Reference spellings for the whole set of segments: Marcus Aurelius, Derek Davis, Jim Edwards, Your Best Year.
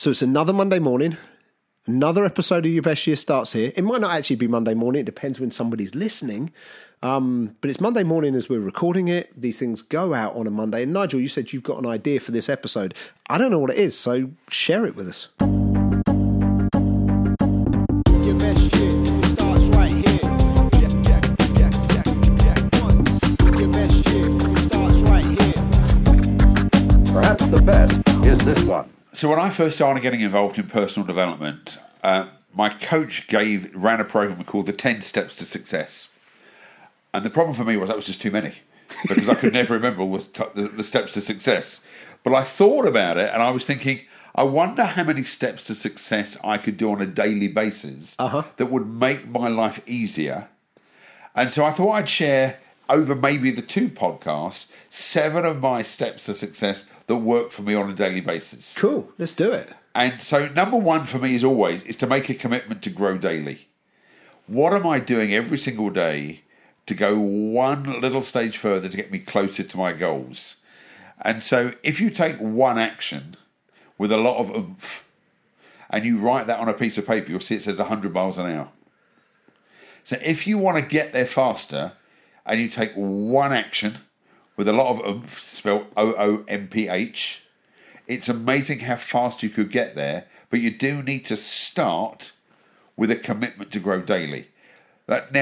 So it's another Monday morning. Another episode of Your Best Year starts here. It might not actually be Monday morning. It depends when somebody's listening. But it's Monday morning as we're recording it. These things go out on a Monday. And Nigel, you said you've got an idea for this episode. I don't know what it is, so share it with us. Your best year, it starts right here. Your best year, it starts right here. Perhaps the best is this one. So when I first started getting involved in personal development, my coach ran a program called the 10 Steps to Success. And the problem for me was that was just too many, because I could never remember the steps to success. But I thought about it and I was thinking, I wonder how many steps to success I could do on a daily basis that would make my life easier. And so I thought I'd share, over maybe the two podcasts, 7 of my steps to success that work for me on a daily basis. Cool, let's do it. And so number 1 for me is to make a commitment to grow daily. What am I doing every single day to go one little stage further to get me closer to my goals? And so if you take one action with a lot of oomph and you write that on a piece of paper, you'll see it says 100 miles an hour. So if you want to get there faster and you take one action with a lot of oomph, spelled oomph, it's amazing how fast you could get there, but you do need to start with a commitment to grow daily. That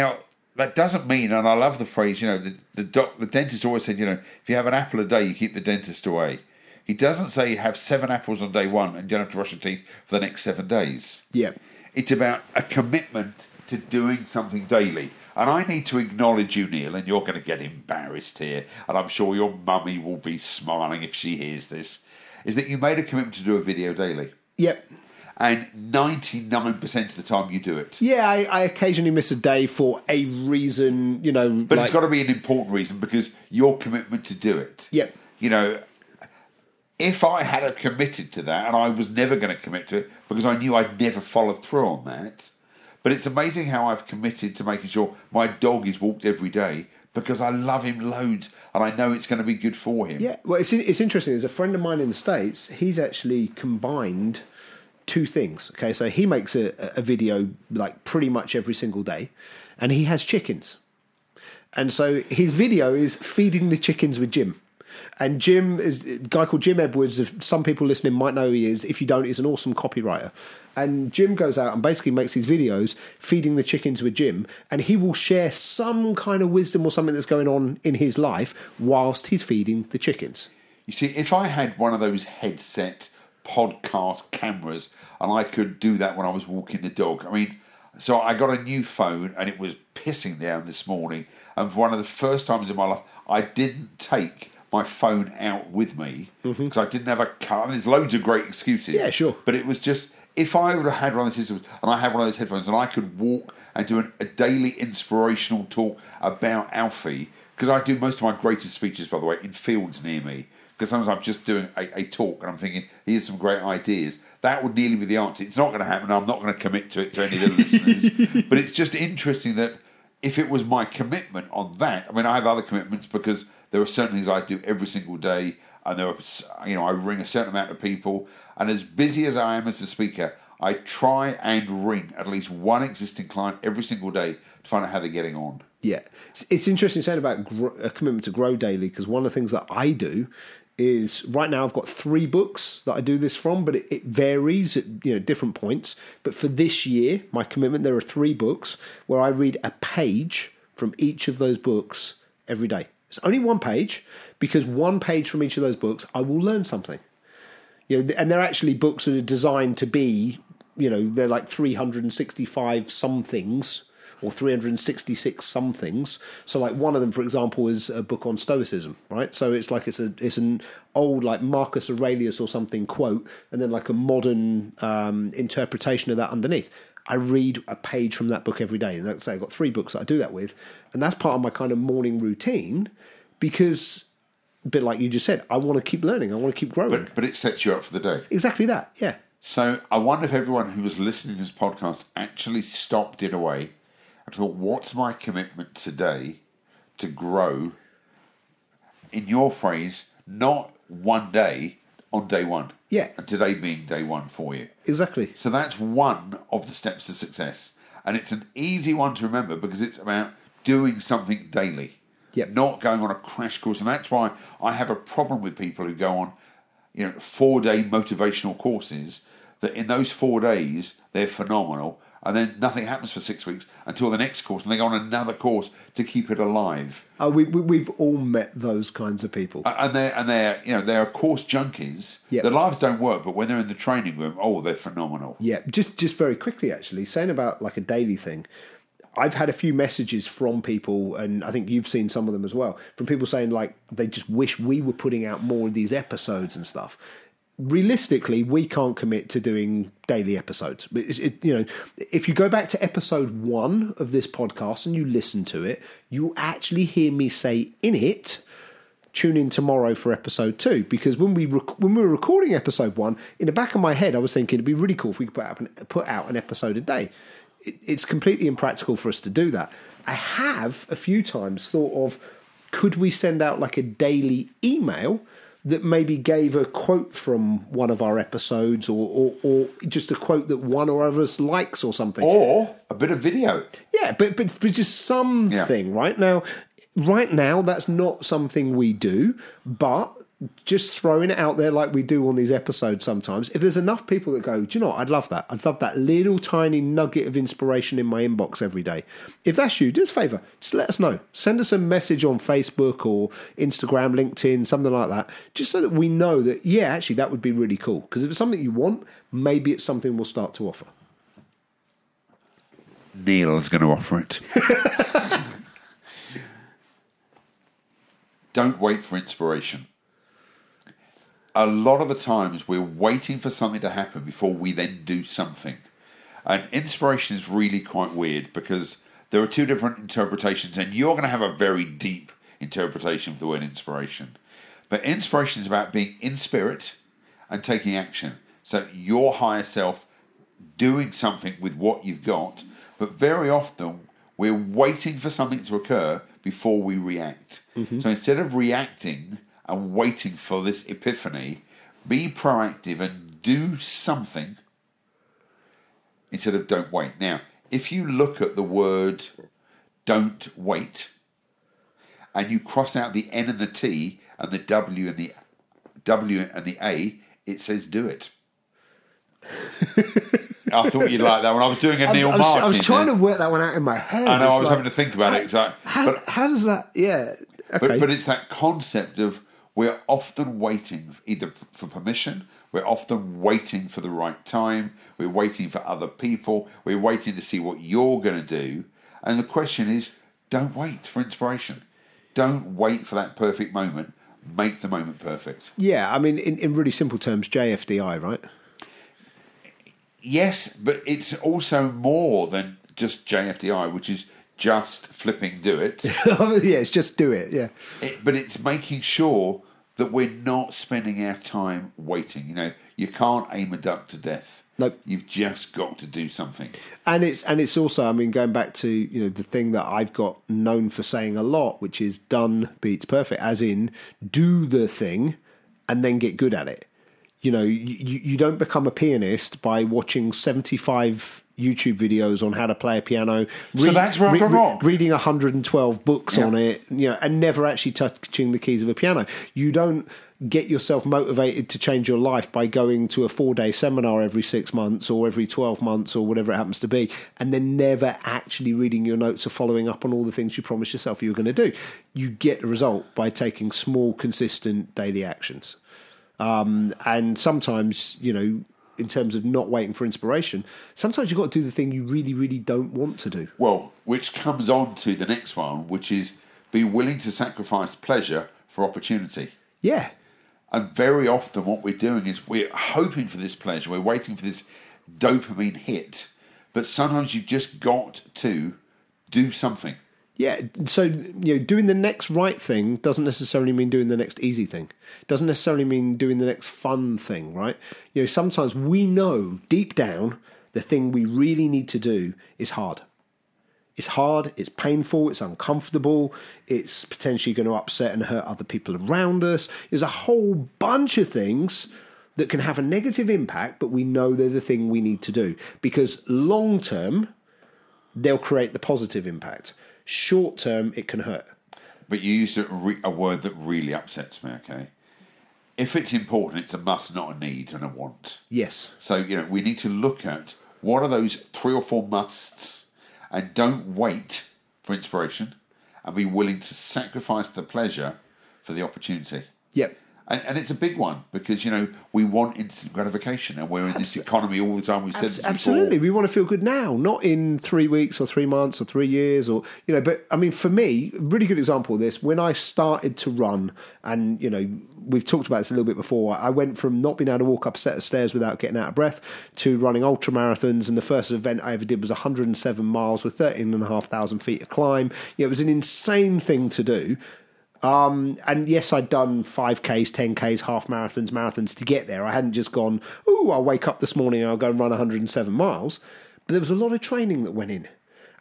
doesn't mean, and I love the phrase, the dentist always said, if you have an apple a day, you keep the dentist away. He doesn't say you have 7 apples on day 1 and you don't have to brush your teeth for the next 7 days. Yeah. It's about a commitment to doing something daily. And I need to acknowledge you, Neil, and you're going to get embarrassed here, and I'm sure your mummy will be smiling if she hears this, is that you made a commitment to do a video daily. Yep. And 99% of the time you do it. Yeah, I occasionally miss a day for a reason, But it's got to be an important reason because your commitment to do it. Yep. If I had have committed to that, and I was never going to commit to it because I knew I'd never follow through on that. But it's amazing how I've committed to making sure my dog is walked every day because I love him loads and I know it's going to be good for him. Yeah, well, it's interesting. There's a friend of mine in the States. He's actually combined 2 things. Okay, so he makes a video like pretty much every single day, and he has chickens. And so his video is feeding the chickens with Jim. And Jim is a guy called Jim Edwards. If some people listening might know who he is. If you don't, he's an awesome copywriter. And Jim goes out and basically makes these videos feeding the chickens with Jim. And he will share some kind of wisdom or something that's going on in his life whilst he's feeding the chickens. You see, if I had one of those headset podcast cameras and I could do that when I was walking the dog. So I got a new phone and it was pissing down this morning. And for one of the first times in my life, I didn't take my phone out with me because I didn't have a car. There's loads of great excuses. Yeah, sure. But it was just, if I would have had one of those systems and I had one of those headphones and I could walk and do a daily inspirational talk about Alfie, because I do most of my greatest speeches, by the way, in fields near me, because sometimes I'm just doing a talk and I'm thinking, here's some great ideas. That would nearly be the answer. It's not going to happen. I'm not going to commit to it to any of the listeners. But it's just interesting that if it was my commitment on that, I have other commitments because there are certain things I do every single day, and there are, I ring a certain amount of people. And as busy as I am as a speaker, I try and ring at least one existing client every single day to find out how they're getting on. Yeah, it's interesting saying about a commitment to grow daily, because one of the things that I do is right now I've got 3 books that I do this from, but it varies at different points. But for this year, my commitment, there are 3 books where I read a page from each of those books every day. It's only one page, because one page from each of those books, I will learn something. And they're actually books that are designed to be, they're like 365 somethings or 366 somethings. So like one of them, for example, is a book on Stoicism, right? So it's like it's an old like Marcus Aurelius or something quote, and then like a modern interpretation of that underneath. I read a page from that book every day. And like I say, I've got 3 books that I do that with. And that's part of my kind of morning routine because, a bit like you just said, I want to keep learning. I want to keep growing. But it sets you up for the day. Exactly that, yeah. So I wonder if everyone who was listening to this podcast actually stopped in a way and thought, what's my commitment today to grow, in your phrase, not one day on day one. Yeah. And today being day one for you. Exactly. So that's one of the steps to success. And it's an easy one to remember because it's about doing something daily. Yep. Not going on a crash course. And that's why I have a problem with people who go on, you know, 4-day motivational courses that in those 4 days, they're phenomenal. And then nothing happens for 6 weeks until the next course. And they go on another course to keep it alive. We've all met those kinds of people. And they're course junkies. Yep. Their lives don't work, but when they're in the training room, they're phenomenal. Yeah, just very quickly, actually, saying about like a daily thing. I've had a few messages from people, and I think you've seen some of them as well, from people saying like they just wish we were putting out more of these episodes and stuff. Realistically, we can't commit to doing daily episodes. If you go back to episode 1 of this podcast and you listen to it, you'll actually hear me say in it, tune in tomorrow for episode 2. Because when we were recording episode 1, in the back of my head, I was thinking it'd be really cool if we could put out an episode a day. It's completely impractical for us to do that. I have a few times thought of, could we send out like a daily email that maybe gave a quote from one of our episodes or just a quote that one or other of us likes or something. Or a bit of video. Yeah, but just something, yeah. Right now, that's not something we do, but just throwing it out there like we do on these episodes sometimes. If there's enough people that go, do you know what? I'd love that. I'd love that little tiny nugget of inspiration in my inbox every day. If that's you, do us a favour. Just let us know. Send us a message on Facebook or Instagram, LinkedIn, something like that, just so that we know that, yeah, actually, that would be really cool. Because if it's something you want, maybe it's something we'll start to offer. Neil is going to offer it. Don't wait for inspiration. A lot of the times we're waiting for something to happen before we then do something. And inspiration is really quite weird because there are two different interpretations, and you're going to have a very deep interpretation of the word inspiration. But inspiration is about being in spirit and taking action. So your higher self doing something with what you've got. But very often we're waiting for something to occur before we react. Mm-hmm. So instead of reacting and waiting for this epiphany, be proactive and do something instead of don't wait. Now, if you look at the word don't wait and you cross out the N and the T and the W and the A, it says do it. I thought you'd like that one. I was doing a Neil Martin. I was trying to work that one out in my head. I know, I was having to think about it. How does that, yeah. Okay. But it's that concept of, we're often waiting either for permission, we're often waiting for the right time, we're waiting for other people, we're waiting to see what you're going to do. And the question is, don't wait for inspiration. Don't wait for that perfect moment. Make the moment perfect. Yeah, I mean, in really simple terms, JFDI, right? Yes, but it's also more than just JFDI, which is just flipping do it. Yeah, it's just do it, yeah. But it's making sure that we're not spending our time waiting. You know, you can't aim a duck to death. Nope. You've just got to do something. And it's also, I mean, going back to, you know, the thing that I've got known for saying a lot, which is done beats perfect, as in do the thing and then get good at it. You know, you don't become a pianist by watching 75 YouTube videos on how to play a piano. So that's where I've gone wrong. Reading 112 books on it, you know, and never actually touching the keys of a piano. You don't get yourself motivated to change your life by going to a 4-day seminar every 6 months or every 12 months or whatever it happens to be, and then never actually reading your notes or following up on all the things you promised yourself you were going to do. You get the result by taking small, consistent daily actions. And sometimes, you know, in terms of not waiting for inspiration, sometimes you've got to do the thing you really, really don't want to do. Well, which comes on to the next one, which is be willing to sacrifice pleasure for opportunity. Yeah. And very often what we're doing is we're hoping for this pleasure. We're waiting for this dopamine hit. But sometimes you've just got to do something. Yeah, so, you know, doing the next right thing doesn't necessarily mean doing the next easy thing. Doesn't necessarily mean doing the next fun thing, right? You know, sometimes we know deep down the thing we really need to do is hard. It's hard, it's painful, it's uncomfortable, it's potentially going to upset and hurt other people around us. There's a whole bunch of things that can have a negative impact, but we know they're the thing we need to do, because long term they'll create the positive impact. Short term, it can hurt. But you used a word that really upsets me, okay? If it's important, it's a must, not a need and a want. Yes. So, you know, we need to look at what are those 3 or 4 musts, and don't wait for inspiration, and be willing to sacrifice the pleasure for the opportunity. Yep. And it's a big one, because, you know, we want instant gratification, and we're in this economy all the time. We've said this before. Absolutely. We want to feel good now, not in 3 weeks or 3 months or 3 years or, you know. But, I mean, for me, really good example of this, when I started to run, and, you know, we've talked about this a little bit before, I went from not being able to walk up a set of stairs without getting out of breath to running ultra marathons. And the first event I ever did was 107 miles with 13,500 feet of climb. You know, it was an insane thing to do. And yes, I'd done 5Ks, 10Ks, half marathons to get there. I hadn't just gone, ooh, I'll wake up this morning and I'll go and run 107 miles. But there was a lot of training that went in.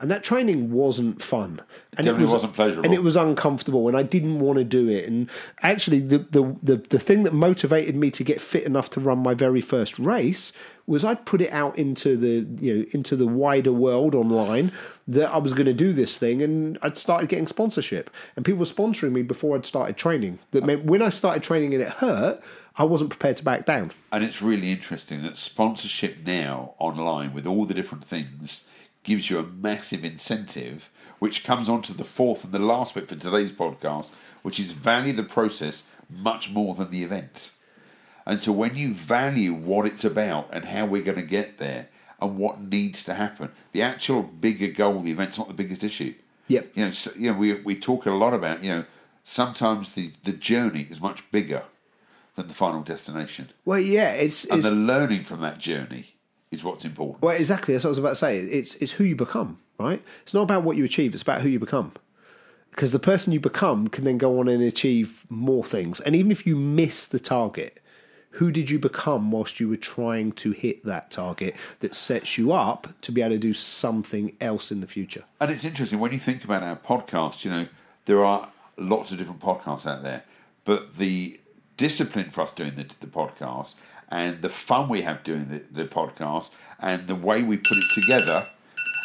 And that training wasn't fun. And it wasn't pleasurable. And it was uncomfortable, and I didn't want to do it. And actually, the thing that motivated me to get fit enough to run my very first race was I'd put it out into the, you know, into the wider world online that I was going to do this thing, and I'd started getting sponsorship. And people were sponsoring me before I'd started training. That meant when I started training and it hurt, I wasn't prepared to back down. And it's really interesting that sponsorship now online with all the different things gives you a massive incentive, which comes on to the fourth and the last bit for today's podcast, which is value the process much more than the event. And so when you value what it's about and how we're going to get there and what needs to happen, the actual bigger goal, the event's not the biggest issue. Yep. You know, so, you know, we talk a lot about, you know, sometimes the journey is much bigger than the final destination. Well, yeah. And the learning from that journey is what's important. Well, exactly. That's what I was about to say. It's who you become, right? It's not about what you achieve. It's about who you become. Because the person you become can then go on and achieve more things. And even if you miss the target, who did you become whilst you were trying to hit that target that sets you up to be able to do something else in the future? And it's interesting, when you think about our podcast, you know, there are lots of different podcasts out there. But the discipline for us doing the podcast, and the fun we have doing the podcast, and the way we put it together,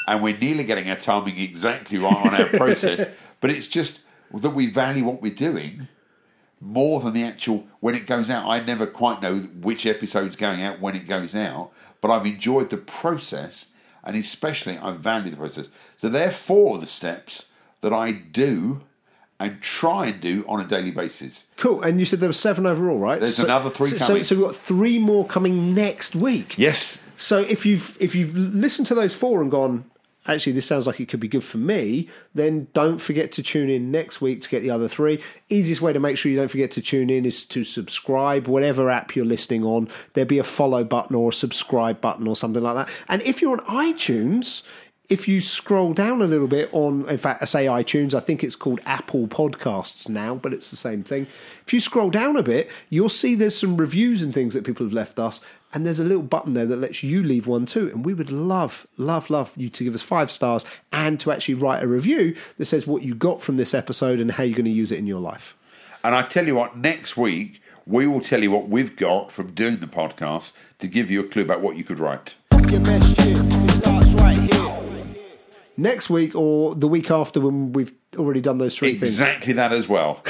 and we're nearly getting our timing exactly right on our process, but it's just that we value what we're doing more than the actual, when it goes out. I never quite know which episode's going out when it goes out, but I've enjoyed the process, and especially I value the process. So therefore, the steps that I do and try and do on a daily basis. Cool. And you said there were 7 overall, right? There's another 3 coming. So we've got 3 more coming next week. Yes. So if you've listened to those 4 and gone, actually, this sounds like it could be good for me, then don't forget to tune in next week to get the other 3. Easiest way to make sure you don't forget to tune in is to subscribe, whatever app you're listening on. There'll be a follow button or a subscribe button or something like that. And if you're on iTunes, if you scroll down a little bit on, in fact, I say iTunes, I think it's called Apple Podcasts now, but it's the same thing. If you scroll down a bit, you'll see there's some reviews and things that people have left us, and there's a little button there that lets you leave one too. And we would love, love, love you to give us 5 stars and to actually write a review that says what you got from this episode and how you're going to use it in your life. And I tell you what, next week, we will tell you what we've got from doing the podcast to give you a clue about what you could write. Your best year, it starts right here. Next week or the week after, when we've already done those 3 things. Exactly that as well.